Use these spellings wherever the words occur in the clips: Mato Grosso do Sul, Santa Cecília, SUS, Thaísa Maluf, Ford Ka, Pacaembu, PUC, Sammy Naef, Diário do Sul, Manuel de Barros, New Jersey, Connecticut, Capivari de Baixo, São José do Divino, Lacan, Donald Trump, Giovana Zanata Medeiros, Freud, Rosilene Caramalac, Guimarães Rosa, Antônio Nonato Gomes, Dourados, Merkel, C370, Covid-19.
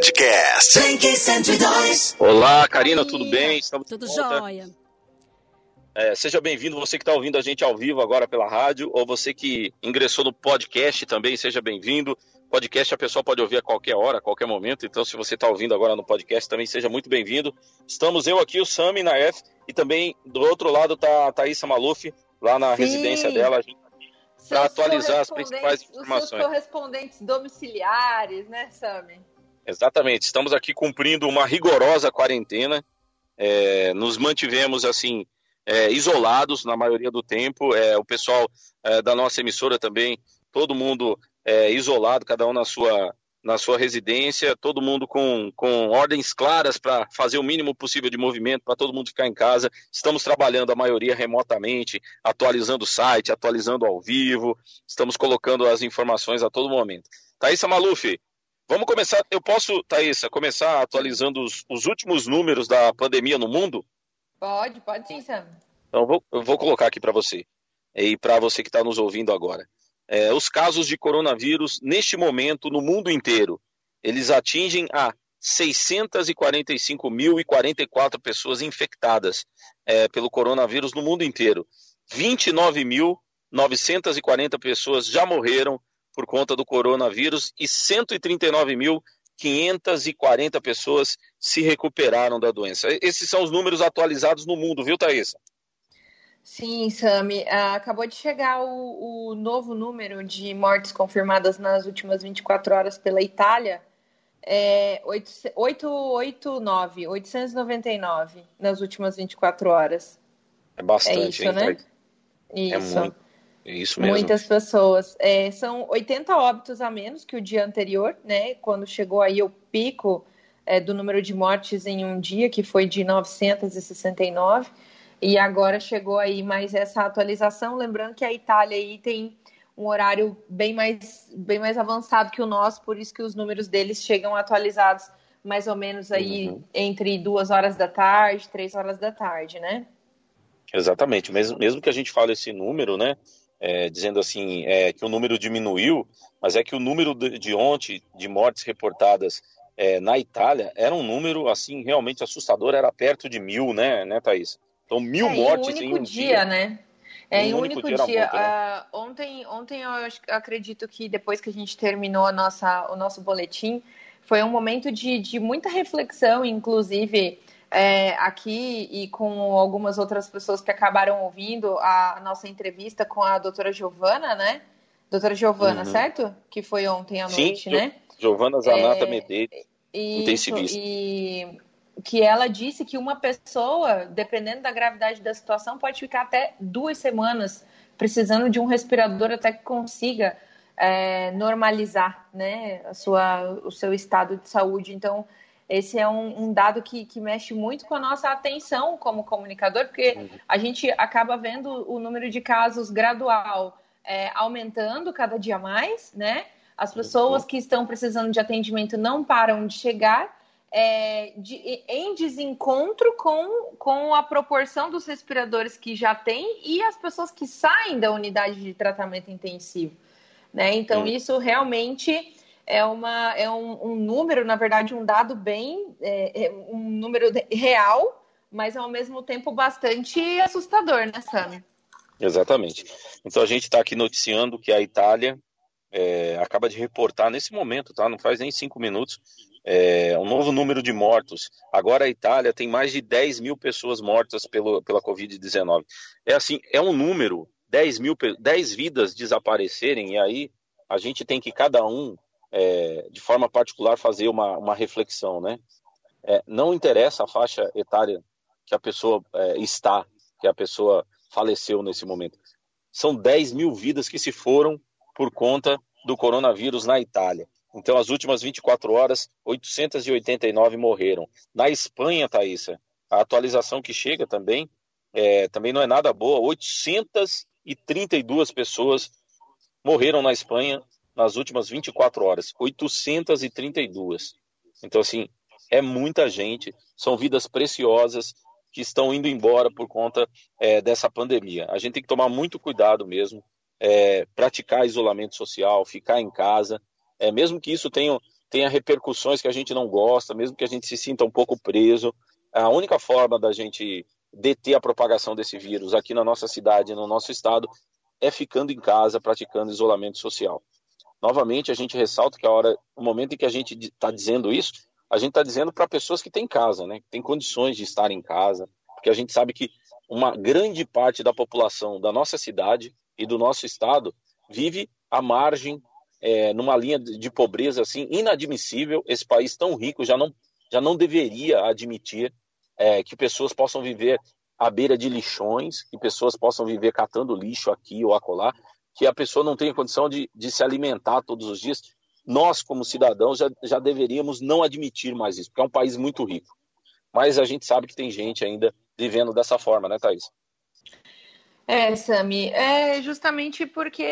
Podcast. Blink 102. Olá, Karina, tudo bem? Estamos tudo jóia. Seja bem-vindo, você que está ouvindo a gente ao vivo agora pela rádio, ou você que ingressou no podcast também, seja bem-vindo. Podcast a pessoa pode ouvir a qualquer hora, a qualquer momento, então se você está ouvindo agora no podcast também, seja muito bem-vindo. Estamos eu aqui, o Sammy Naef, e também do outro lado está a Thaísa Maluf, lá na residência dela, a gente para atualizar as principais informações. Os seus correspondentes domiciliares, né, Sammy? Exatamente, estamos aqui cumprindo uma rigorosa quarentena, nos mantivemos assim, isolados na maioria do tempo, o pessoal da nossa emissora também, todo mundo isolado, cada um na sua residência, todo mundo com ordens claras para fazer o mínimo possível de movimento, para todo mundo ficar em casa. Estamos trabalhando a maioria remotamente, atualizando o site, atualizando ao vivo, estamos colocando as informações a todo momento. Thaísa Maluf, vamos começar, eu posso, Thaísa, começar atualizando os últimos números da pandemia no mundo? Pode sim, Sam. Então, eu vou colocar aqui para você, e para você que está nos ouvindo agora. Os casos de coronavírus, neste momento, no mundo inteiro, eles atingem a 645.044 pessoas infectadas pelo coronavírus no mundo inteiro. 29.940 pessoas já morreram por conta do coronavírus e 139.540 pessoas se recuperaram da doença. Esses são os números atualizados no mundo, viu, Thaísa? Sim, Sammy. Acabou de chegar o novo número de mortes confirmadas nas últimas 24 horas pela Itália. 899 nas últimas 24 horas. É bastante, é isso, hein, né? Isso. É isso mesmo. Muitas pessoas. São 80 óbitos a menos que o dia anterior, né? Quando chegou aí o pico do número de mortes em um dia, que foi de 969. E agora chegou aí mais essa atualização. Lembrando que a Itália aí tem um horário bem mais avançado que o nosso, por isso que os números deles chegam atualizados mais ou menos aí entre 2 horas da tarde, 3 horas da tarde, né? Exatamente, mesmo que a gente fale esse número, né, dizendo assim que o número diminuiu, mas é que o número de ontem de mortes reportadas na Itália era um número assim realmente assustador, era perto de 1.000, né, Thaís? Então, 1.000 mortes em um dia, né? Em um único dia. Ontem, eu acredito que depois que a gente terminou o nosso boletim, foi um momento de muita reflexão, inclusive aqui e com algumas outras pessoas que acabaram ouvindo a nossa entrevista com a doutora Giovana, né? Doutora Giovana, certo? Que foi ontem à noite, né? Giovana Zanata Medeiros, intensivista. Que ela disse que uma pessoa, dependendo da gravidade da situação, pode ficar até 2 semanas precisando de um respirador até que consiga normalizar, né, o seu estado de saúde. Então, esse é um dado que mexe muito com a nossa atenção como comunicador, porque a gente acaba vendo o número de casos gradual aumentando cada dia mais, né? As pessoas que estão precisando de atendimento não param de chegar, em desencontro com a proporção dos respiradores que já tem e as pessoas que saem da unidade de tratamento intensivo, né? Então, isso realmente é um número, na verdade, um dado um número real, mas ao mesmo tempo bastante assustador, né, Sammy? Exatamente. Então, a gente está aqui noticiando que a Itália acaba de reportar nesse momento, tá? Não faz nem 5 minutos, um novo número de mortos. Agora a Itália tem mais de 10 mil pessoas mortas pela Covid-19. É um número, 10 vidas desaparecerem, e aí a gente tem que cada um, de forma particular, fazer uma reflexão, né? Não interessa a faixa etária que a pessoa que a pessoa faleceu nesse momento. São 10 mil vidas que se foram por conta do coronavírus na Itália. Então, as últimas 24 horas, 889 morreram. Na Espanha, Thaísa, a atualização que chega também não é nada boa. 832 pessoas morreram na Espanha nas últimas 24 horas. 832. Então, assim, é muita gente. São vidas preciosas que estão indo embora por conta dessa pandemia. A gente tem que tomar muito cuidado mesmo, praticar isolamento social, ficar em casa. Mesmo que isso tenha tenha repercussões que a gente não gosta, mesmo que a gente se sinta um pouco preso. A única forma da gente deter a propagação desse vírus aqui na nossa cidade, no nosso estado, é ficando em casa, praticando isolamento social. Novamente, a gente ressalta que o momento em que a gente está dizendo isso, a gente está dizendo para pessoas que têm casa, né? Que têm condições de estar em casa, porque a gente sabe que uma grande parte da população da nossa cidade e do nosso estado vive à margem, numa linha de pobreza assim, inadmissível. Esse país tão rico já não deveria admitir que pessoas possam viver à beira de lixões, que pessoas possam viver catando lixo aqui ou acolá, que a pessoa não tenha condição de se alimentar todos os dias. Nós, como cidadãos, já deveríamos não admitir mais isso, porque é um país muito rico. Mas a gente sabe que tem gente ainda vivendo dessa forma, né, Thaís? Sammy, justamente porque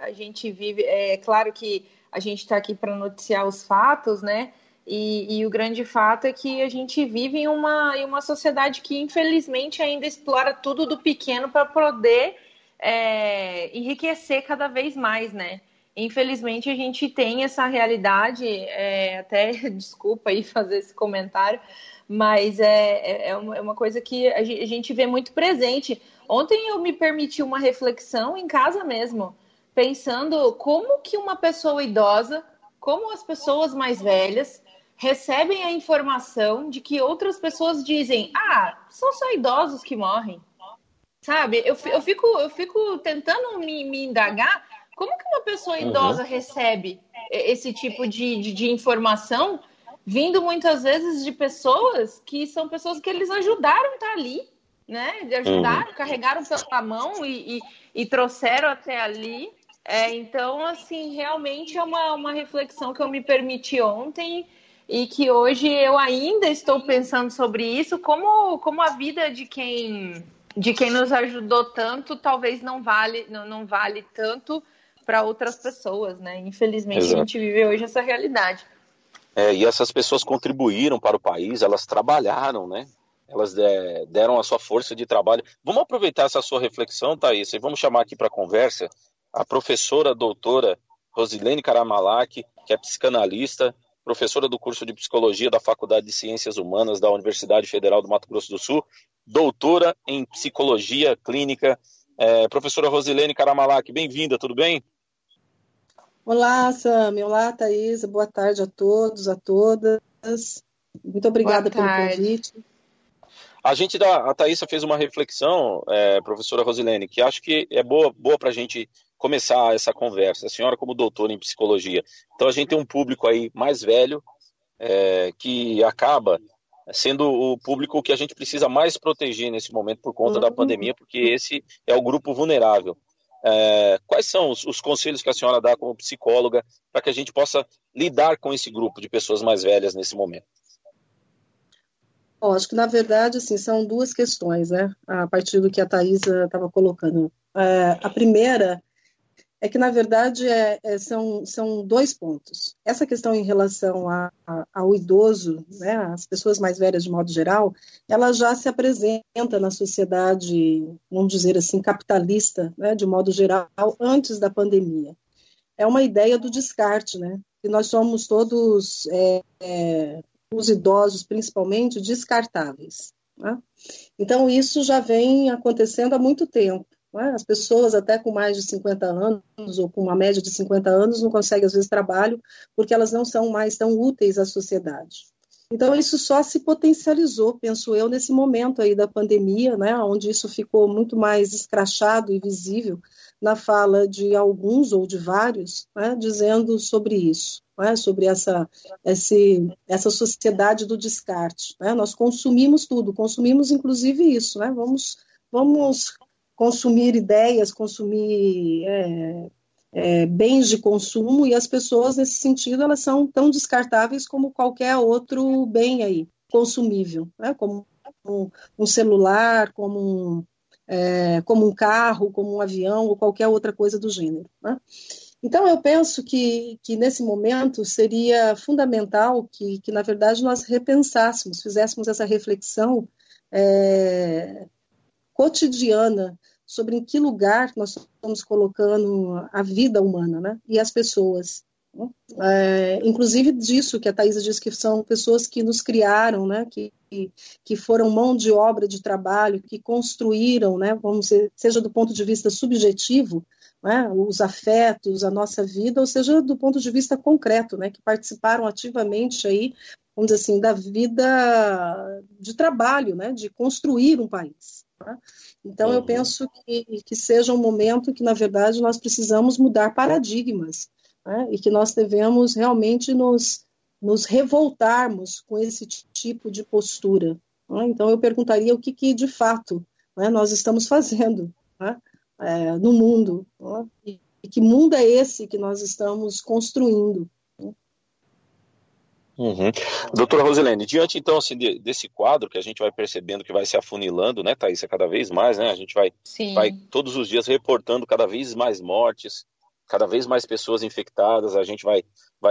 a gente vive... É claro que a gente está aqui para noticiar os fatos, né? E o grande fato é que a gente vive em uma sociedade que, infelizmente, ainda explora tudo do pequeno para poder enriquecer cada vez mais, né? Infelizmente, a gente tem essa realidade, até desculpa aí fazer esse comentário, mas é uma coisa que a gente vê muito presente. Ontem eu me permiti uma reflexão em casa mesmo, pensando como que uma pessoa idosa, como as pessoas mais velhas, recebem a informação de que outras pessoas dizem: ah, são só idosos que morrem, sabe? Eu fico tentando me indagar como que uma pessoa idosa recebe esse tipo de informação, vindo muitas vezes de pessoas que são pessoas que eles ajudaram a estar ali, né? De ajudaram, carregaram pela mão e trouxeram até ali. Então, assim, realmente é uma reflexão que eu me permiti ontem e que hoje eu ainda estou pensando sobre isso, como a vida de quem nos ajudou tanto talvez não vale tanto para outras pessoas, né? Infelizmente, exato, a gente vive hoje essa realidade. E essas pessoas contribuíram para o país, elas trabalharam, né? Elas deram a sua força de trabalho. Vamos aproveitar essa sua reflexão, Thaís, e vamos chamar aqui para a conversa a professora doutora Rosilene Caramalac, que é psicanalista, professora do curso de Psicologia da Faculdade de Ciências Humanas da Universidade Federal do Mato Grosso do Sul, doutora em Psicologia Clínica. Professora Rosilene Caramalac, bem-vinda, tudo bem? Olá, Sammy. Olá, Thaísa. Boa tarde a todos, a todas. Muito obrigada pelo convite. A Thaísa fez uma reflexão, professora Rosilene, que acho que é boa para a gente começar essa conversa. A senhora como doutora em psicologia. Então a gente tem um público aí mais velho, que acaba sendo o público que a gente precisa mais proteger nesse momento por conta da pandemia, porque esse é o grupo vulnerável. Quais são os conselhos que a senhora dá como psicóloga para que a gente possa lidar com esse grupo de pessoas mais velhas nesse momento? Acho que, na verdade, assim, são duas questões, né? A partir do que a Thaísa estava colocando. A primeira é que, na verdade, são dois pontos. Essa questão em relação ao idoso, né, as pessoas mais velhas de modo geral, ela já se apresenta na sociedade, vamos dizer assim, capitalista, né, de modo geral, antes da pandemia. É uma ideia do descarte, né? E nós somos todos... os idosos, principalmente, descartáveis. Né? Então, isso já vem acontecendo há muito tempo. Né? As pessoas até com mais de 50 anos, ou com uma média de 50 anos, não conseguem, às vezes, trabalho, porque elas não são mais tão úteis à sociedade. Então, isso só se potencializou, penso eu, nesse momento aí da pandemia, né? Onde isso ficou muito mais escrachado e visível na fala de alguns ou de vários, né? Dizendo sobre isso. Né, sobre essa sociedade do descarte. Né? Nós consumimos tudo, consumimos inclusive isso. Né? Vamos consumir ideias, consumir bens de consumo, e as pessoas, nesse sentido, elas são tão descartáveis como qualquer outro bem aí, consumível, né? Como um celular, como um carro, como um avião, ou qualquer outra coisa do gênero. Né? Então, eu penso que nesse momento seria fundamental que, na verdade, nós repensássemos, fizéssemos essa reflexão cotidiana sobre em que lugar nós estamos colocando a vida humana, né? E as pessoas. Inclusive disso que a Thaísa diz que são pessoas que nos criaram, né, que foram mão de obra de trabalho, que construíram, né, vamos dizer, seja do ponto de vista subjetivo, né, os afetos, a nossa vida, ou seja do ponto de vista concreto, né, que participaram ativamente aí, vamos dizer assim, da vida de trabalho, né, de construir um país. Tá? Então eu penso que seja um momento que na verdade nós precisamos mudar paradigmas, né, e que nós devemos realmente nos revoltarmos com esse tipo de postura. Né? Então, eu perguntaria o que de fato, né, nós estamos fazendo, né, no mundo, né, e que mundo é esse que nós estamos construindo. Né? Uhum. Doutora Rosilene, diante, então, assim, desse quadro que a gente vai percebendo que vai se afunilando, né, Thaísa, cada vez mais, né, a gente vai todos os dias reportando cada vez mais mortes, cada vez mais pessoas infectadas, a gente vai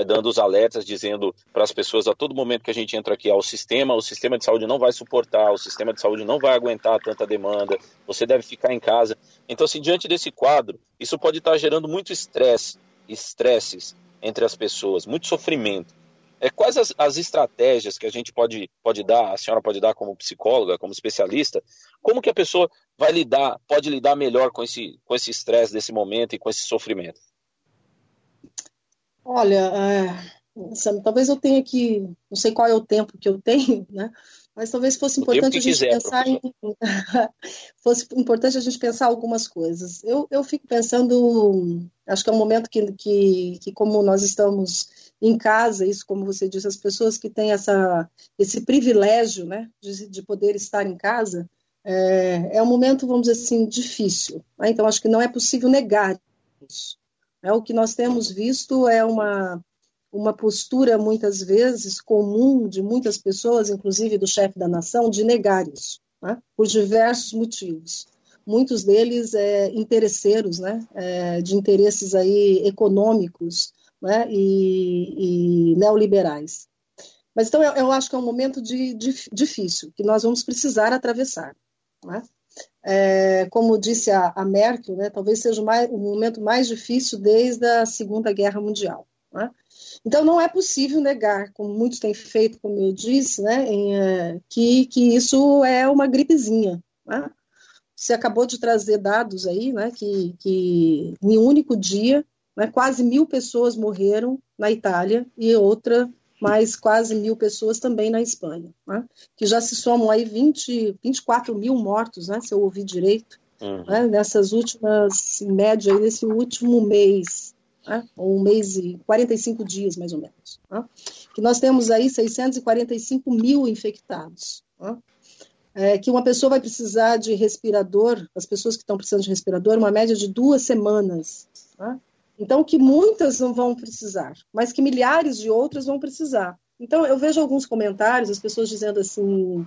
dando os alertas, dizendo para as pessoas a todo momento que a gente entra aqui, o sistema de saúde não vai suportar, o sistema de saúde não vai aguentar tanta demanda, você deve ficar em casa. Então, assim, diante desse quadro, isso pode estar gerando muito estresses entre as pessoas, muito sofrimento. Quais as estratégias que a gente pode dar, a senhora pode dar como psicóloga, como especialista, como que a pessoa pode lidar melhor com esse estresse desse momento e com esse sofrimento? Olha, Sam, talvez eu tenha que, não sei qual é o tempo que eu tenho, né? Mas talvez fosse importante a gente pensar algumas coisas. Eu fico pensando, acho que é um momento que como nós estamos em casa, isso como você disse, as pessoas que têm esse privilégio, né, de poder estar em casa, é um momento, vamos dizer assim, difícil. Né? Então, acho que não é possível negar isso. Né? O que nós temos visto é uma postura, muitas vezes, comum de muitas pessoas, inclusive do chefe da nação, de negar isso, né? Por diversos motivos. Muitos deles interesseiros, né? De interesses aí econômicos, né? E neoliberais. Mas então eu acho que é um momento difícil, que nós vamos precisar atravessar. Né? Como disse a Merkel, né? Talvez seja o momento mais difícil desde a Segunda Guerra Mundial. Né? Então, não é possível negar, como muitos têm feito, como eu disse, né, que isso é uma gripezinha. Né? Você acabou de trazer dados aí, né, que em um único dia, né, quase 1.000 pessoas morreram na Itália e mais quase 1.000 pessoas também na Espanha, né? Que já se somam aí 24 mil mortos, né, se eu ouvi direito, né, nessas últimas, em média, aí, nesse último mês. Né? Um mês e 45 dias, mais ou menos, né? Que nós temos aí 645 mil infectados, né? Que uma pessoa vai precisar de respirador, as pessoas que estão precisando de respirador, uma média de 2 semanas, né? Então, que muitas não vão precisar, mas que milhares de outras vão precisar. Então, eu vejo alguns comentários, as pessoas dizendo assim,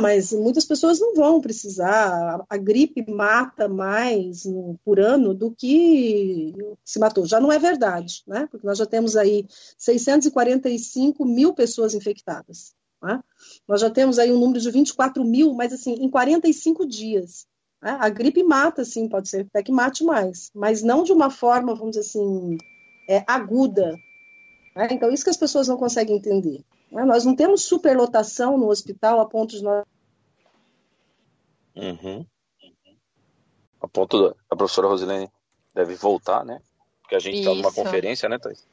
mas muitas pessoas não vão precisar, a gripe mata mais por ano do que se matou. Já não é verdade, né? Porque nós já temos aí 645 mil pessoas infectadas, né? Nós já temos aí um número de 24 mil, mas assim, em 45 dias. Né? A gripe mata, sim, pode ser até que mate mais, mas não de uma forma, vamos dizer assim, aguda. Né? Então, isso que as pessoas não conseguem entender. Nós não temos superlotação no hospital a ponto de nós... Uhum. A ponto a professora Rosilene deve voltar, né? Porque a gente está numa conferência, né, Thaís?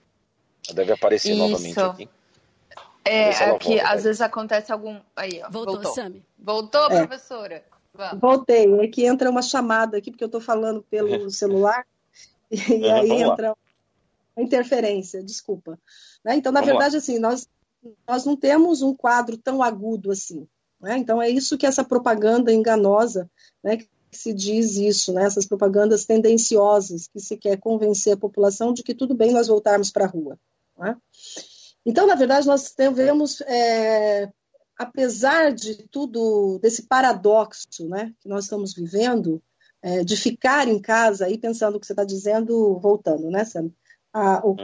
Ela deve aparecer Isso. novamente aqui. Aqui, às vezes acontece algum... Aí, ó, voltou, Sammy. Voltou, professora. Vamos. Voltei. É que entra uma chamada aqui, porque eu estou falando pelo celular. E aí entra uma interferência, desculpa. Né? Então, na verdade, assim, nós não temos um quadro tão agudo assim, né? Então é isso que essa propaganda enganosa, né, que se diz isso, né, essas propagandas tendenciosas, que se quer convencer a população de que tudo bem nós voltarmos para a rua, né? Então, na verdade, nós devemos, apesar de tudo, desse paradoxo, né, que nós estamos vivendo, de ficar em casa, aí pensando o que você está dizendo, voltando, né, Sam?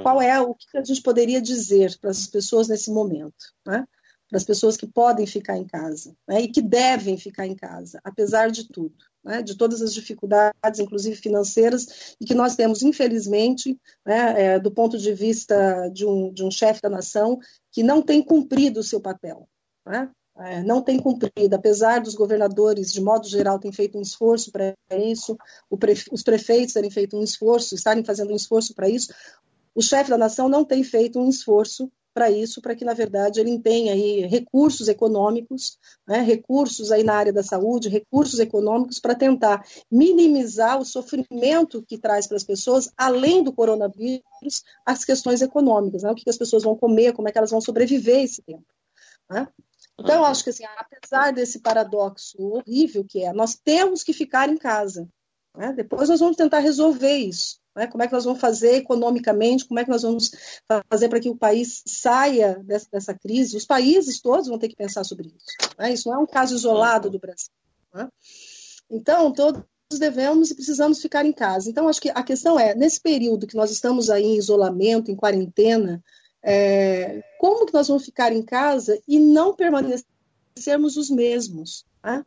Qual é o que a gente poderia dizer para as pessoas nesse momento, né? Para as pessoas que podem ficar em casa, né? E que devem ficar em casa, apesar de tudo, né, de todas as dificuldades, inclusive financeiras, e que nós temos, infelizmente, né, do ponto de vista de um chefe da nação, que não tem cumprido o seu papel, né? Não tem cumprido, apesar dos governadores, de modo geral, terem feito um esforço para isso, os prefeitos terem feito um esforço, estarem fazendo um esforço para isso, o chefe da nação não tem feito um esforço para isso, para que, na verdade, ele tenha aí recursos econômicos, né, recursos aí na área da saúde, recursos econômicos para tentar minimizar o sofrimento que traz para as pessoas, além do coronavírus, as questões econômicas, né, o que as pessoas vão comer, como é que elas vão sobreviver esse tempo, né? Então, acho que, assim, apesar desse paradoxo horrível que é, nós temos que ficar em casa, né? Depois nós vamos tentar resolver isso, né? Como é que nós vamos fazer economicamente, como é que nós vamos fazer para que o país saia dessa crise? Os países todos vão ter que pensar sobre isso, né? Isso não é um caso isolado do Brasil, né? Então, todos devemos e precisamos ficar em casa. Então, acho que a questão é, nesse período que nós estamos aí em isolamento, em quarentena, como que nós vamos ficar em casa e não permanecermos os mesmos, né?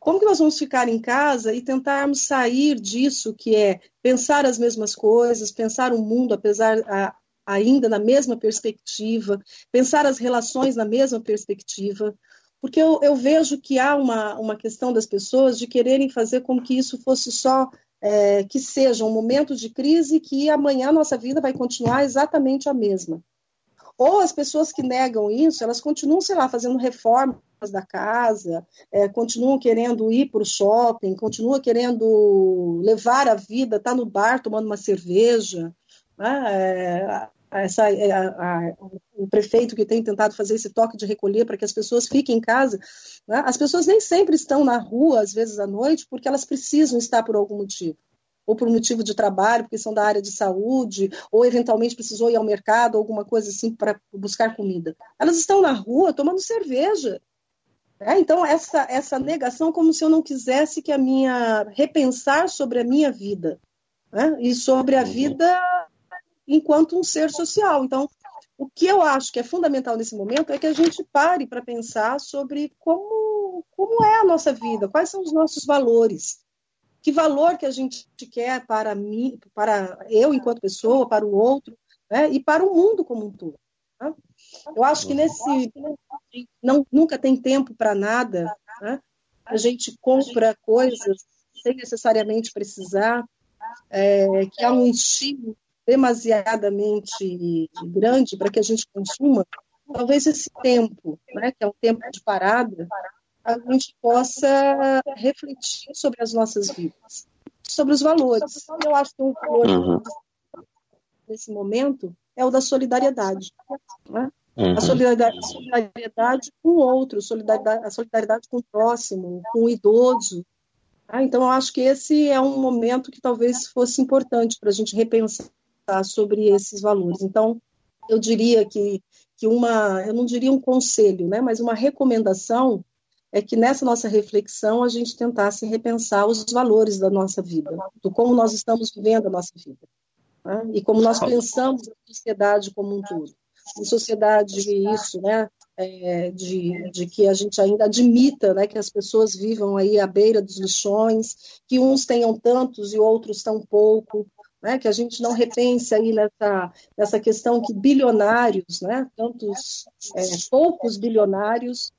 Como que nós vamos ficar em casa e tentarmos sair disso, que é pensar as mesmas coisas, pensar o mundo ainda na mesma perspectiva, pensar as relações na mesma perspectiva, porque eu vejo que há uma questão das pessoas de quererem fazer com que isso fosse só... que seja um momento de crise, que amanhã a nossa vida vai continuar exatamente a mesma. Ou as pessoas que negam isso, elas continuam, sei lá, fazendo reformas da casa, continuam querendo ir para o shopping, continuam querendo levar a vida, estar no bar tomando uma cerveja, né? O prefeito que tem tentado fazer esse toque de recolher para que as pessoas fiquem em casa, né? As pessoas nem sempre estão na rua, às vezes à noite, porque elas precisam estar por algum motivo, ou por um motivo de trabalho, porque são da área de saúde, ou eventualmente precisou ir ao mercado, alguma coisa assim, para buscar comida. Elas estão na rua tomando cerveja, né? Então, essa negação, como se eu não quisesse que repensar sobre a minha vida, né? E sobre a vida... enquanto um ser social. Então, o que eu acho que é fundamental nesse momento é que a gente pare para pensar sobre como é a nossa vida, quais são os nossos valores, que valor que a gente quer para mim, para eu enquanto pessoa, para o outro, né, e para o mundo como um todo, né? Eu acho que nunca tem tempo para nada, né? A gente compra coisas sem necessariamente precisar, que há um estímulo demasiadamente grande para que a gente consuma. Talvez esse tempo, né, que é um tempo de parada, a gente possa refletir sobre as nossas vidas, sobre os valores. Eu acho que um valor nesse momento é o da solidariedade, né? A solidariedade com o outro, a solidariedade com o próximo, com o idoso. Então, eu acho que esse é um momento que talvez fosse importante para a gente repensar sobre esses valores. Então, eu diria que eu não diria um conselho, né, mas uma recomendação é que nessa nossa reflexão a gente tentasse repensar os valores da nossa vida, do como nós estamos vivendo a nossa vida, né, e como nós pensamos a sociedade como um todo. Em sociedade, isso, né, de que a gente ainda admita, né, que as pessoas vivam aí à beira dos lixões, que uns tenham tantos e outros tão pouco, né, que a gente não repense aí nessa questão que bilionários, né, tantos poucos bilionários,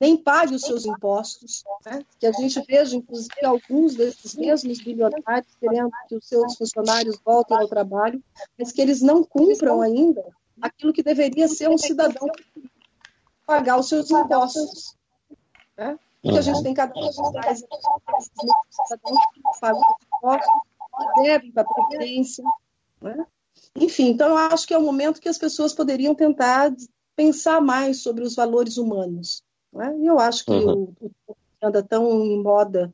nem paguem os seus impostos, né, que a gente veja, inclusive, alguns desses mesmos bilionários querendo que os seus funcionários voltem ao trabalho, mas que eles não cumpram ainda aquilo que deveria ser um cidadão pagar os seus impostos, né? Porque a gente tem cada vez mais cidadãos que pagam os impostos, que devem para a previdência, né? Enfim, então eu acho que é um momento que as pessoas poderiam tentar pensar mais sobre os valores humanos, né? E eu acho que o anda tão em moda,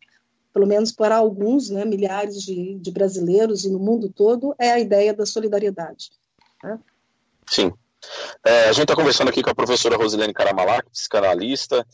pelo menos para alguns, né, milhares de brasileiros e no mundo todo, é a ideia da solidariedade, né? Sim. A gente está conversando aqui com a professora Rosilene Caramalac, psicanalista,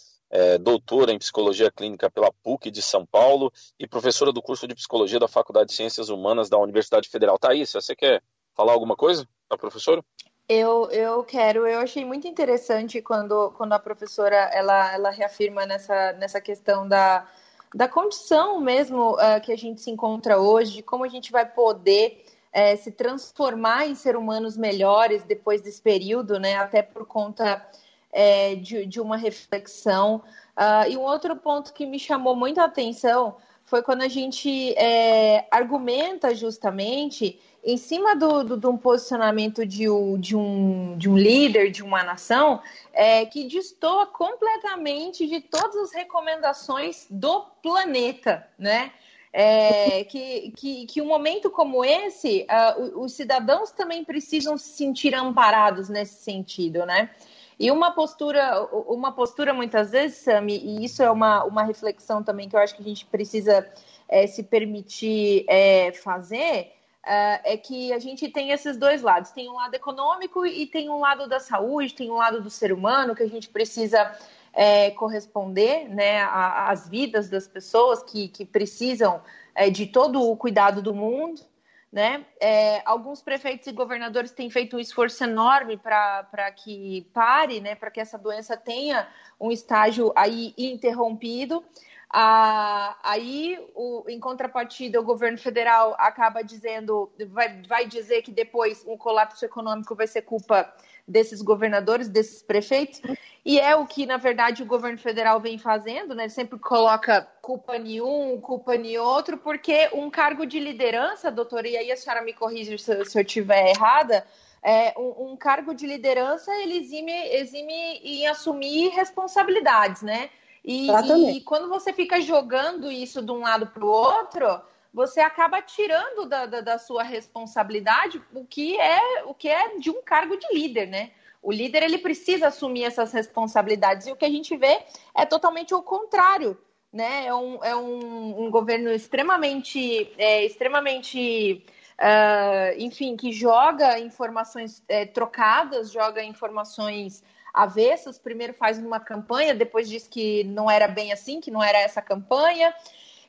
doutora em psicologia clínica pela PUC de São Paulo e professora do curso de psicologia da Faculdade de Ciências Humanas da Universidade Federal. Thaísa, você quer falar alguma coisa para a professora? Eu quero. Eu achei muito interessante quando a professora ela reafirma nessa questão da da condição mesmo que a gente se encontra hoje, de como a gente vai poder se transformar em ser humanos melhores depois desse período, né? Até por conta de uma reflexão. E um outro ponto que me chamou muito a atenção foi quando a gente argumenta justamente em cima de um posicionamento de um líder, de uma nação, que destoa completamente de todas as recomendações do planeta, né? Que um momento como esse, os cidadãos também precisam se sentir amparados nesse sentido, né? E uma postura muitas vezes, Sammy, e isso é uma reflexão também que eu acho que a gente precisa se permitir fazer, é que a gente tem esses dois lados. Tem um lado econômico e tem um lado da saúde, tem um lado do ser humano que a gente precisa corresponder, né, às vidas das pessoas que precisam de todo o cuidado do mundo. Né? Alguns prefeitos e governadores têm feito um esforço enorme para que pare, né? Para que essa doença tenha um estágio aí interrompido. Em contrapartida, o governo federal acaba dizendo, vai dizer que depois um colapso econômico vai ser culpa desses governadores, desses prefeitos, e é o que, na verdade, o governo federal vem fazendo, né? Ele sempre coloca culpa em um, culpa em outro, porque um cargo de liderança, doutora, e aí a senhora me corrige se eu estiver errada, um cargo de liderança, ele exime em assumir responsabilidades, né? E quando você fica jogando isso de um lado para o outro, você acaba tirando da sua responsabilidade o que é de um cargo de líder, né? O líder, ele precisa assumir essas responsabilidades. E o que a gente vê é totalmente o contrário, né? É um governo extremamente enfim, que joga informações trocadas, joga informações avessas. Primeiro faz uma campanha, depois diz que não era bem assim, que não era essa campanha.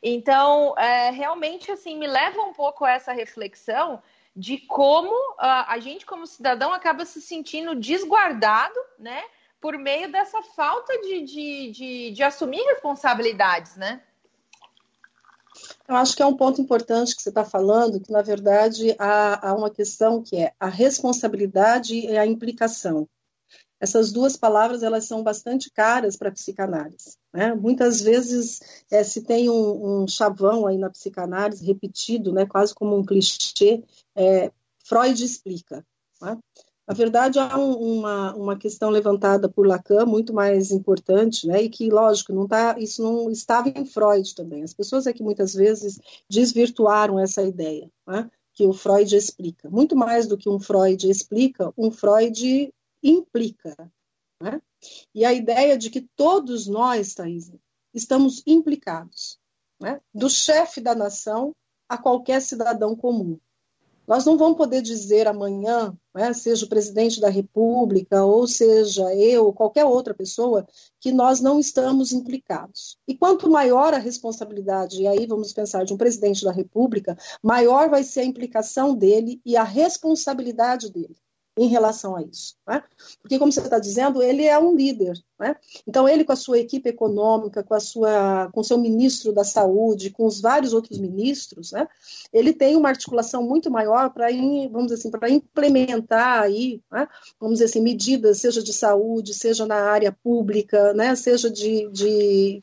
Então, realmente, assim, me leva um pouco a essa reflexão de como a gente, como cidadão, acaba se sentindo desguardado, né? Por meio dessa falta de assumir responsabilidades, né? Eu acho que é um ponto importante que você está falando, que, na verdade, há uma questão que é a responsabilidade e a implicação. Essas duas palavras, elas são bastante caras para a psicanálise, né? Muitas vezes se tem um chavão aí na psicanálise repetido, né? Quase como um clichê, Freud explica. Né? Na verdade, há uma questão levantada por Lacan muito mais importante, né? E que, lógico, isso não estava em Freud também. As pessoas aqui muitas vezes desvirtuaram essa ideia, né? Que o Freud explica. Muito mais do que um Freud explica, um Freud implica, né? E a ideia de que todos nós, Thaísa, estamos implicados, né? Do chefe da nação a qualquer cidadão comum. Nós não vamos poder dizer amanhã, né, seja o presidente da República, ou seja eu, ou qualquer outra pessoa, que nós não estamos implicados. E quanto maior a responsabilidade, e aí vamos pensar de um presidente da República, maior vai ser a implicação dele e a responsabilidade dele em relação a isso, né? Porque, como você está dizendo, ele é um líder, né? Então, ele com a sua equipe econômica, com o seu ministro da saúde, com os vários outros ministros, né? Ele tem uma articulação muito maior para, vamos dizer assim, para implementar aí, né? Vamos dizer assim, medidas, seja de saúde, seja na área pública, né? Seja de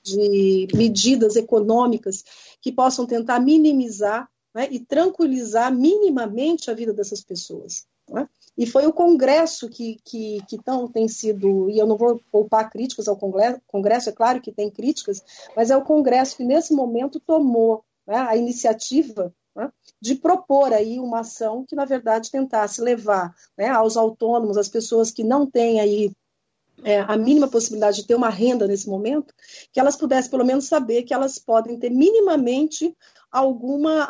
medidas econômicas que possam tentar minimizar, né? E tranquilizar minimamente a vida dessas pessoas, né? E foi o Congresso que tem sido, e eu não vou poupar críticas ao Congresso, é claro que tem críticas, mas é o Congresso que nesse momento tomou, né, a iniciativa, né, de propor aí uma ação que, na verdade, tentasse levar, né, aos autônomos, às pessoas que não têm aí a mínima possibilidade de ter uma renda nesse momento, que elas pudessem pelo menos saber que elas podem ter minimamente alguma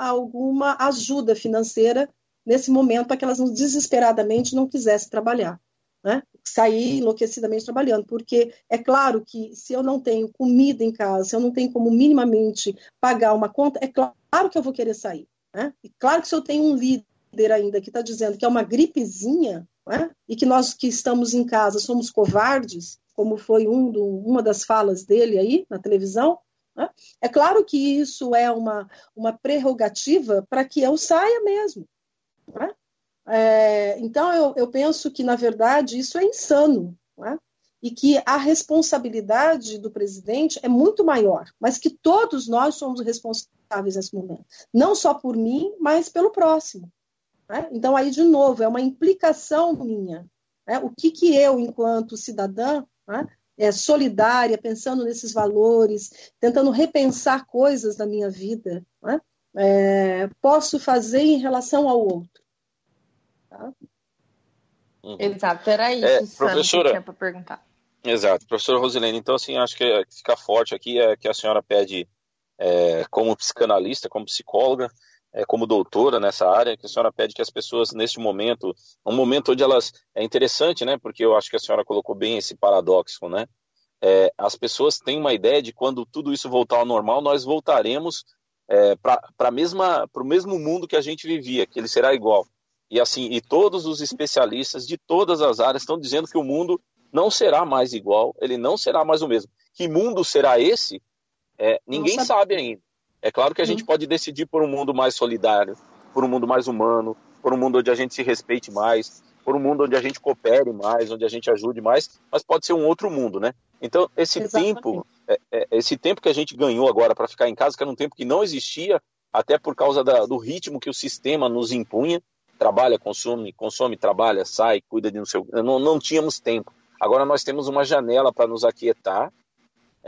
ajuda financeira nesse momento, para que elas desesperadamente não quisessem trabalhar, né? Sair enlouquecidamente trabalhando, porque é claro que se eu não tenho comida em casa, se eu não tenho como minimamente pagar uma conta, é claro que eu vou querer sair, né? E claro que se eu tenho um líder ainda que está dizendo que é uma gripezinha, né? E que nós que estamos em casa somos covardes, como foi uma das falas dele aí na televisão, Né? É claro que isso é uma prerrogativa para que eu saia mesmo. Né? Então, eu penso que, na verdade, isso é insano. Né? E que a responsabilidade do presidente é muito maior, mas que todos nós somos responsáveis nesse momento. Não só por mim, mas pelo próximo. Né? Então, aí, de novo, é uma implicação minha. Né? O que eu, enquanto cidadã, né, solidária, pensando nesses valores, tentando repensar coisas na minha vida, né, posso fazer em relação ao outro. Tá? Uhum. Exato, era isso, professora, que eu tinha para perguntar. Exato, professora Rosilene, então assim, acho que fica forte aqui é que a senhora pede, como psicanalista, como psicóloga, como doutora nessa área, que a senhora pede que as pessoas neste momento, um momento onde elas, é interessante, né, porque eu acho que a senhora colocou bem esse paradoxo, né, as pessoas têm uma ideia de quando tudo isso voltar ao normal, nós voltaremos para o mesmo mundo que a gente vivia, que ele será igual. E assim, e todos os especialistas de todas as áreas estão dizendo que o mundo não será mais igual, ele não será mais o mesmo. Que mundo será esse? Ninguém sabe ainda. É claro que a gente pode decidir por um mundo mais solidário, por um mundo mais humano, por um mundo onde a gente se respeite mais, por um mundo onde a gente coopere mais, onde a gente ajude mais, mas pode ser um outro mundo, né? Então, esse tempo que a gente ganhou agora para ficar em casa, que era um tempo que não existia, até por causa do ritmo que o sistema nos impunha, trabalha, consome, trabalha, sai, cuida de não tínhamos tempo. Agora nós temos uma janela para nos aquietar,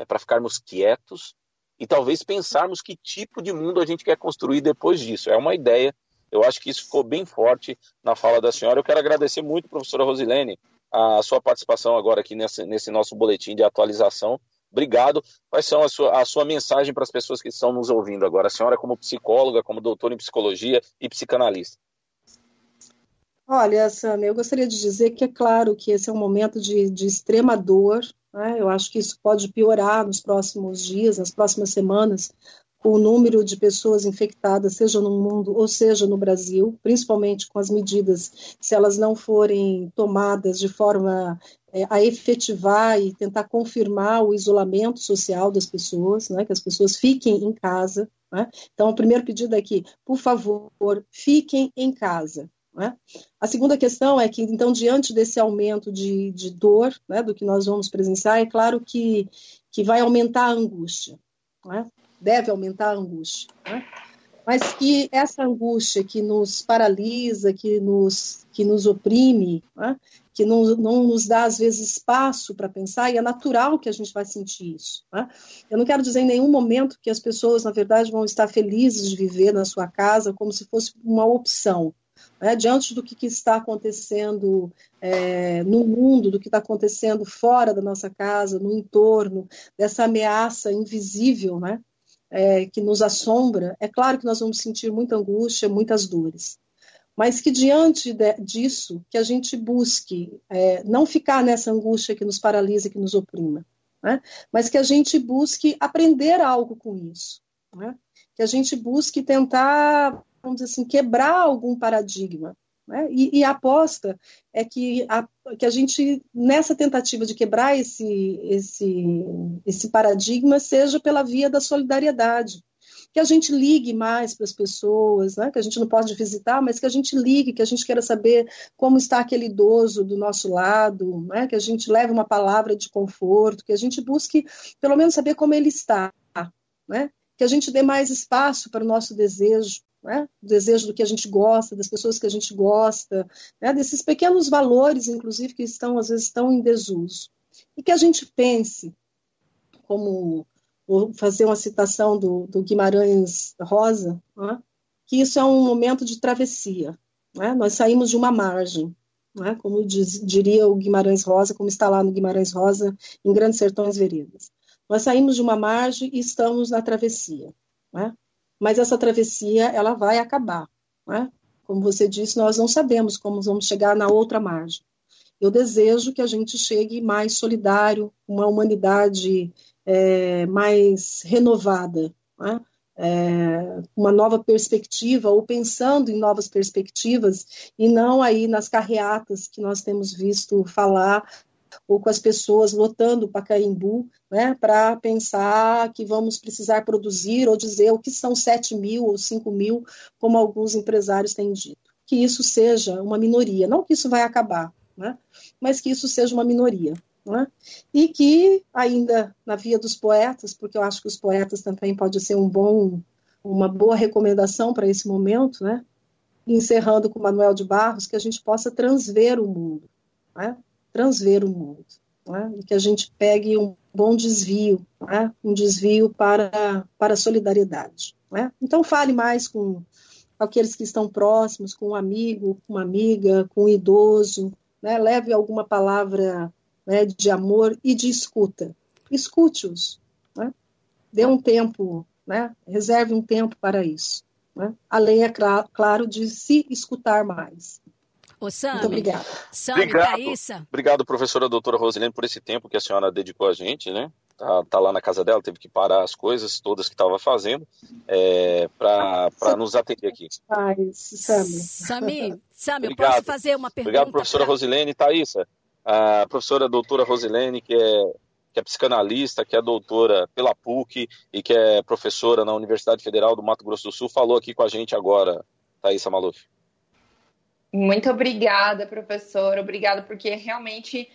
para ficarmos quietos e talvez pensarmos que tipo de mundo a gente quer construir depois disso. É uma ideia. Eu acho que isso ficou bem forte na fala da senhora. Eu quero agradecer muito, professora Rosilene, a sua participação agora aqui nesse nosso boletim de atualização. Obrigado. Quais são a sua mensagem para as pessoas que estão nos ouvindo agora? A senhora como psicóloga, como doutora em psicologia e psicanalista. Olha, Sammy, eu gostaria de dizer que é claro que esse é um momento de extrema dor, né? Eu acho que isso pode piorar nos próximos dias, nas próximas semanas, com o número de pessoas infectadas, seja no mundo ou seja no Brasil, principalmente com as medidas, se elas não forem tomadas de forma a efetivar e tentar confirmar o isolamento social das pessoas, né? Que as pessoas fiquem em casa, né? Então, o primeiro pedido é que, por favor, fiquem em casa. Né? A segunda questão é que, então, diante desse aumento de dor, né, do que nós vamos presenciar, é claro que vai aumentar a angústia, né? Deve aumentar a angústia, né? Mas que essa angústia que nos paralisa, que nos oprime, né, que não nos dá, às vezes, espaço para pensar, e é natural que a gente vai sentir isso. Né? Eu não quero dizer em nenhum momento que as pessoas, na verdade, vão estar felizes de viver na sua casa como se fosse uma opção. Né, diante do que está acontecendo no mundo, do que está acontecendo fora da nossa casa, no entorno, dessa ameaça invisível, né, que nos assombra, é claro que nós vamos sentir muita angústia, muitas dores. Mas que diante disso, que a gente busque não ficar nessa angústia que nos paralisa, que nos oprima, né, mas que a gente busque aprender algo com isso, né, que a gente busque tentar, vamos dizer assim, quebrar algum paradigma, né? E a aposta é que a gente, nessa tentativa de quebrar esse paradigma, seja pela via da solidariedade, que a gente ligue mais para as pessoas, né? Que a gente não pode visitar, mas que a gente ligue, que a gente queira saber como está aquele idoso do nosso lado, né? Que a gente leve uma palavra de conforto, que a gente busque, pelo menos, saber como ele está, né? Que a gente dê mais espaço para o nosso desejo, né? O desejo do que a gente gosta, das pessoas que a gente gosta, né? Desses pequenos valores, inclusive, que estão, às vezes, tão em desuso. E que a gente pense, como vou fazer uma citação do Guimarães Rosa, né? Que isso é um momento de travessia, né? Nós saímos de uma margem, né? Como diria o Guimarães Rosa, como está lá no Guimarães Rosa, em Grandes Sertões Veredas. Nós saímos de uma margem e estamos na travessia, né? Mas essa travessia, ela vai acabar, né? Como você disse, nós não sabemos como vamos chegar na outra margem. Eu desejo que a gente chegue mais solidário, uma humanidade mais renovada, né? Uma nova perspectiva, ou pensando em novas perspectivas, e não aí nas carreatas que nós temos visto falar, ou com as pessoas lotando o Pacaembu, né, para pensar que vamos precisar produzir ou dizer o que são 7 mil ou 5 mil, como alguns empresários têm dito. Que isso seja uma minoria, não que isso vai acabar, né, mas que isso seja uma minoria. Né? E que, ainda na via dos poetas, porque eu acho que os poetas também podem ser uma boa recomendação para esse momento, né? Encerrando com Manuel de Barros, que a gente possa transver o mundo, né? Transver o mundo, né? E que a gente pegue um bom desvio, né? Um desvio para a solidariedade. Né? Então, fale mais com aqueles que estão próximos, com um amigo, com uma amiga, com um idoso, né? Leve alguma palavra, né, de amor e de escuta. Escute-os. Né? Dê um tempo, né? Reserve um tempo para isso. Né? Além, é claro, de se escutar mais. Ô, Sammy, muito obrigada. Sammy, Thaísa. Obrigado, professora doutora Rosilene, por esse tempo que a senhora dedicou a gente, né? Tá lá na casa dela, teve que parar as coisas todas que estava fazendo para nos atender aqui. Sammy, eu posso fazer uma pergunta? Obrigado, professora Rosilene e Thaísa. A professora doutora Rosilene, que é psicanalista, que é doutora pela PUC e que é professora na Universidade Federal do Mato Grosso do Sul, falou aqui com a gente agora, Thaísa Maluf. Muito obrigada, professora. Obrigada, porque realmente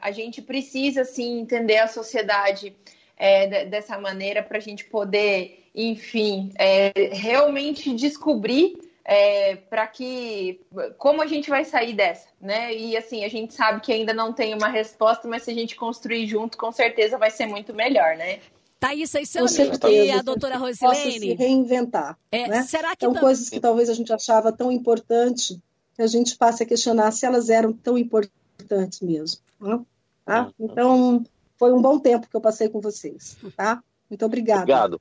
a gente precisa, assim, entender a sociedade dessa maneira para a gente poder, enfim, realmente descobrir como a gente vai sair dessa, né? E assim, a gente sabe que ainda não tem uma resposta, mas se a gente construir junto, com certeza vai ser muito melhor, né? Thaísa e Sammy, e a doutora Rosilene. Possa se reinventar, né? Será que são coisas que talvez a gente achava tão importante, que a gente passa a questionar se elas eram tão importantes mesmo, né? Tá? Então, foi um bom tempo que eu passei com vocês, tá? Muito obrigada.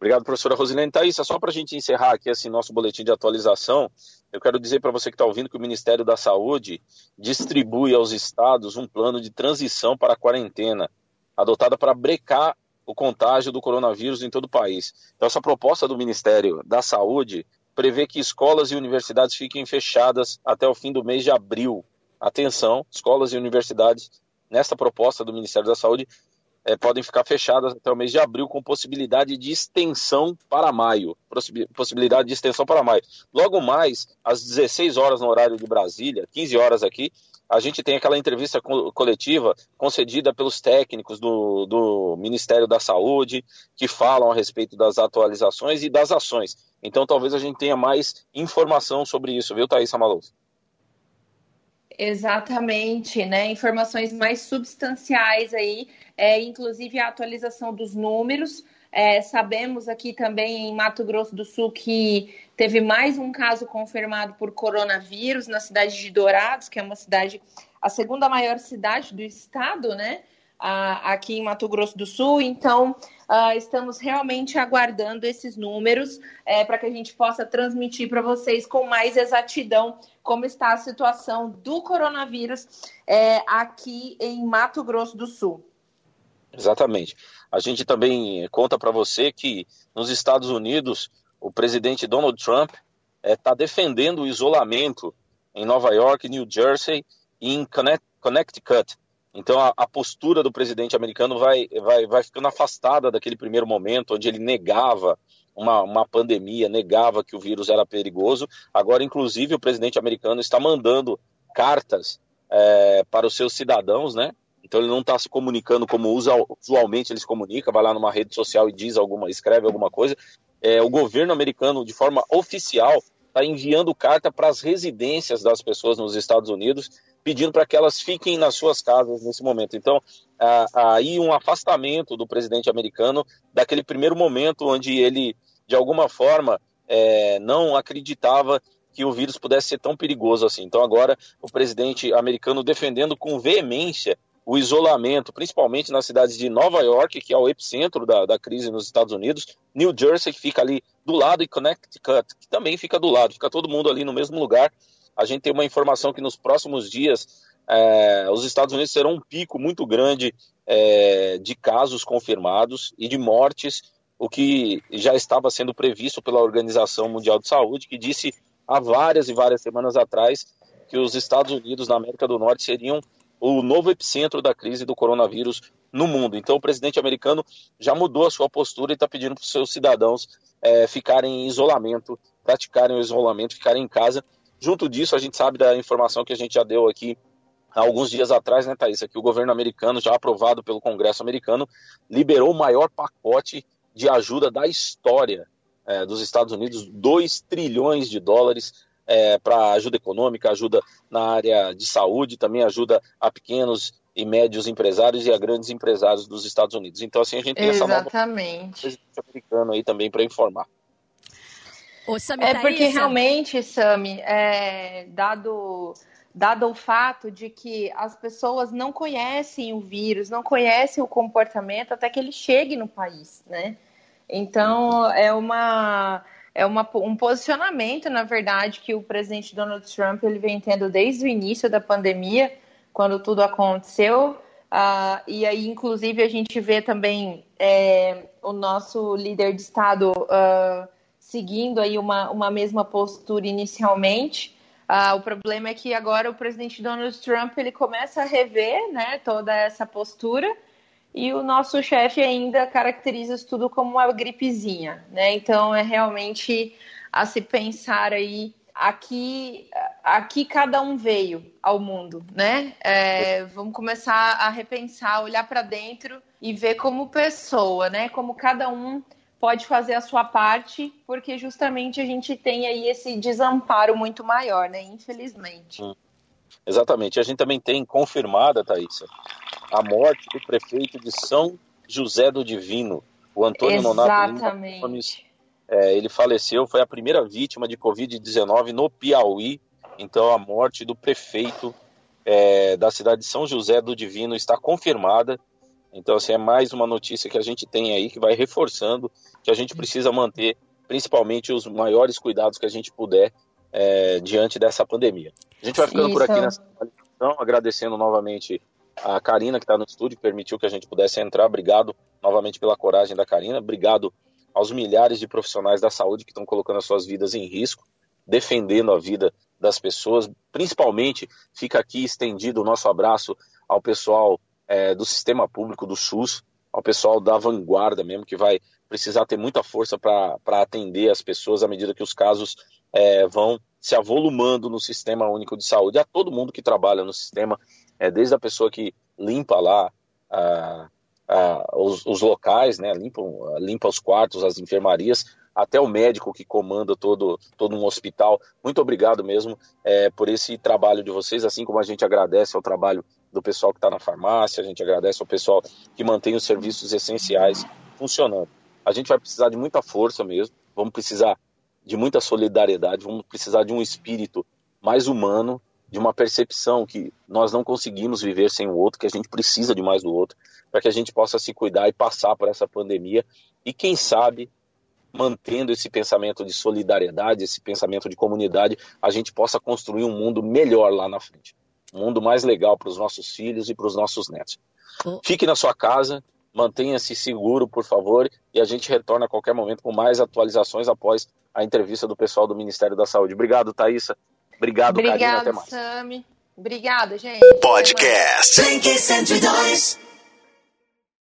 Obrigado, professora Rosilene. Thaísa, só para a gente encerrar aqui esse nosso boletim de atualização, eu quero dizer para você que está ouvindo que o Ministério da Saúde distribui aos estados um plano de transição para a quarentena, adotada para brecar o contágio do coronavírus em todo o país. Então, essa proposta do Ministério da Saúde prevê que escolas e universidades fiquem fechadas até o fim do mês de abril. Atenção, escolas e universidades, nesta proposta do Ministério da Saúde, podem ficar fechadas até o mês de abril, com possibilidade de extensão para maio. Logo mais, às 16 horas no horário de Brasília, 15 horas aqui, a gente tem aquela entrevista coletiva concedida pelos técnicos do Ministério da Saúde, que falam a respeito das atualizações e das ações. Então, talvez a gente tenha mais informação sobre isso, viu, Thaísa Maluf? Exatamente, né? Informações mais substanciais aí, inclusive a atualização dos números. Sabemos aqui também em Mato Grosso do Sul que teve mais um caso confirmado por coronavírus na cidade de Dourados, que é uma cidade, a segunda maior cidade do estado, né? Aqui em Mato Grosso do Sul. Então, estamos realmente aguardando esses números para que a gente possa transmitir para vocês com mais exatidão como está a situação do coronavírus aqui em Mato Grosso do Sul. Exatamente. A gente também conta para você que nos Estados Unidos o presidente Donald Trump está defendendo o isolamento em Nova York, New Jersey e em Connecticut. Então a postura do presidente americano vai ficando afastada daquele primeiro momento onde ele negava uma pandemia, negava que o vírus era perigoso. Agora, inclusive, o presidente americano está mandando cartas para os seus cidadãos, né? Então ele não está se comunicando como usualmente ele se comunica, vai lá numa rede social e escreve alguma coisa. O governo americano, de forma oficial, está enviando carta para as residências das pessoas nos Estados Unidos, pedindo para que elas fiquem nas suas casas nesse momento. Então, aí um afastamento do presidente americano daquele primeiro momento onde ele, de alguma forma, não acreditava que o vírus pudesse ser tão perigoso assim. Então, agora, o presidente americano defendendo com veemência o isolamento, principalmente nas cidades de Nova York, que é o epicentro da crise nos Estados Unidos, New Jersey, que fica ali do lado, e Connecticut, que também fica do lado, fica todo mundo ali no mesmo lugar. A gente tem uma informação que nos próximos dias os Estados Unidos serão um pico muito grande de casos confirmados e de mortes, o que já estava sendo previsto pela Organização Mundial de Saúde, que disse há várias e várias semanas atrás que os Estados Unidos na América do Norte seriam o novo epicentro da crise do coronavírus no mundo. Então o presidente americano já mudou a sua postura e está pedindo para os seus cidadãos ficarem em isolamento, praticarem o isolamento, ficarem em casa. Junto disso, a gente sabe da informação que a gente já deu aqui há alguns dias atrás, né, Thaísa, que o governo americano, já aprovado pelo Congresso americano, liberou o maior pacote de ajuda da história dos Estados Unidos, 2 trilhões de dólares para ajuda econômica, ajuda na área de saúde, também ajuda a pequenos e médios empresários e a grandes empresários dos Estados Unidos. Então, assim, a gente tem exatamente essa nova americana aí também para informar. Ô, Sammy, é porque realmente, Sammy, dado o fato de que as pessoas não conhecem o vírus, não conhecem o comportamento até que ele chegue no país, né? Então, um posicionamento, na verdade, que o presidente Donald Trump ele vem tendo desde o início da pandemia, quando tudo aconteceu, e aí, inclusive, a gente vê também o nosso líder de Estado seguindo aí uma mesma postura inicialmente. O problema é que agora o presidente Donald Trump ele começa a rever, né, toda essa postura, e o nosso chefe ainda caracteriza isso tudo como uma gripezinha, né? Então é realmente a se pensar aí aqui cada um veio ao mundo, né? Vamos começar a repensar, olhar para dentro e ver como pessoa, né? Como cada um pode fazer a sua parte, porque justamente a gente tem aí esse desamparo muito maior, né? Infelizmente. Exatamente. A gente também tem confirmada, Thaísa, a morte do prefeito de São José do Divino, o Antônio Nonato Gomes. Ele faleceu, foi a primeira vítima de Covid-19 no Piauí. Então a morte do prefeito da cidade de São José do Divino está confirmada. Então, assim, é mais uma notícia que a gente tem aí que vai reforçando que a gente precisa manter, principalmente, os maiores cuidados que a gente puder diante dessa pandemia. A gente vai ficando por aqui nessa avaliação, agradecendo novamente a Karina, que está no estúdio, que permitiu que a gente pudesse entrar. Obrigado novamente pela coragem da Karina. Obrigado aos milhares de profissionais da saúde que estão colocando as suas vidas em risco, defendendo a vida das pessoas. Principalmente, fica aqui estendido o nosso abraço ao pessoal do sistema público, do SUS, ao pessoal da vanguarda mesmo, que vai precisar ter muita força para atender as pessoas à medida que os casos vão se avolumando no Sistema Único de Saúde. A todo mundo que trabalha no sistema, desde a pessoa que limpa lá os locais, né, limpa os quartos, as enfermarias, até o médico que comanda todo um hospital. Muito obrigado mesmo por esse trabalho de vocês, assim como a gente agradece ao trabalho do pessoal que está na farmácia, a gente agradece ao pessoal que mantém os serviços essenciais funcionando. A gente vai precisar de muita força mesmo, vamos precisar de muita solidariedade, vamos precisar de um espírito mais humano, de uma percepção que nós não conseguimos viver sem o outro, que a gente precisa de mais do outro, para que a gente possa se cuidar e passar por essa pandemia e, quem sabe, mantendo esse pensamento de solidariedade, esse pensamento de comunidade, a gente possa construir um mundo melhor lá na frente. Um mundo mais legal para os nossos filhos e para os nossos netos. Fique na sua casa, mantenha-se seguro, por favor, e a gente retorna a qualquer momento com mais atualizações após a entrevista do pessoal do Ministério da Saúde. Obrigado, Thaísa. Obrigado, Karina. Até mais. Obrigado, Sammy. Obrigada, gente. Podcast 102.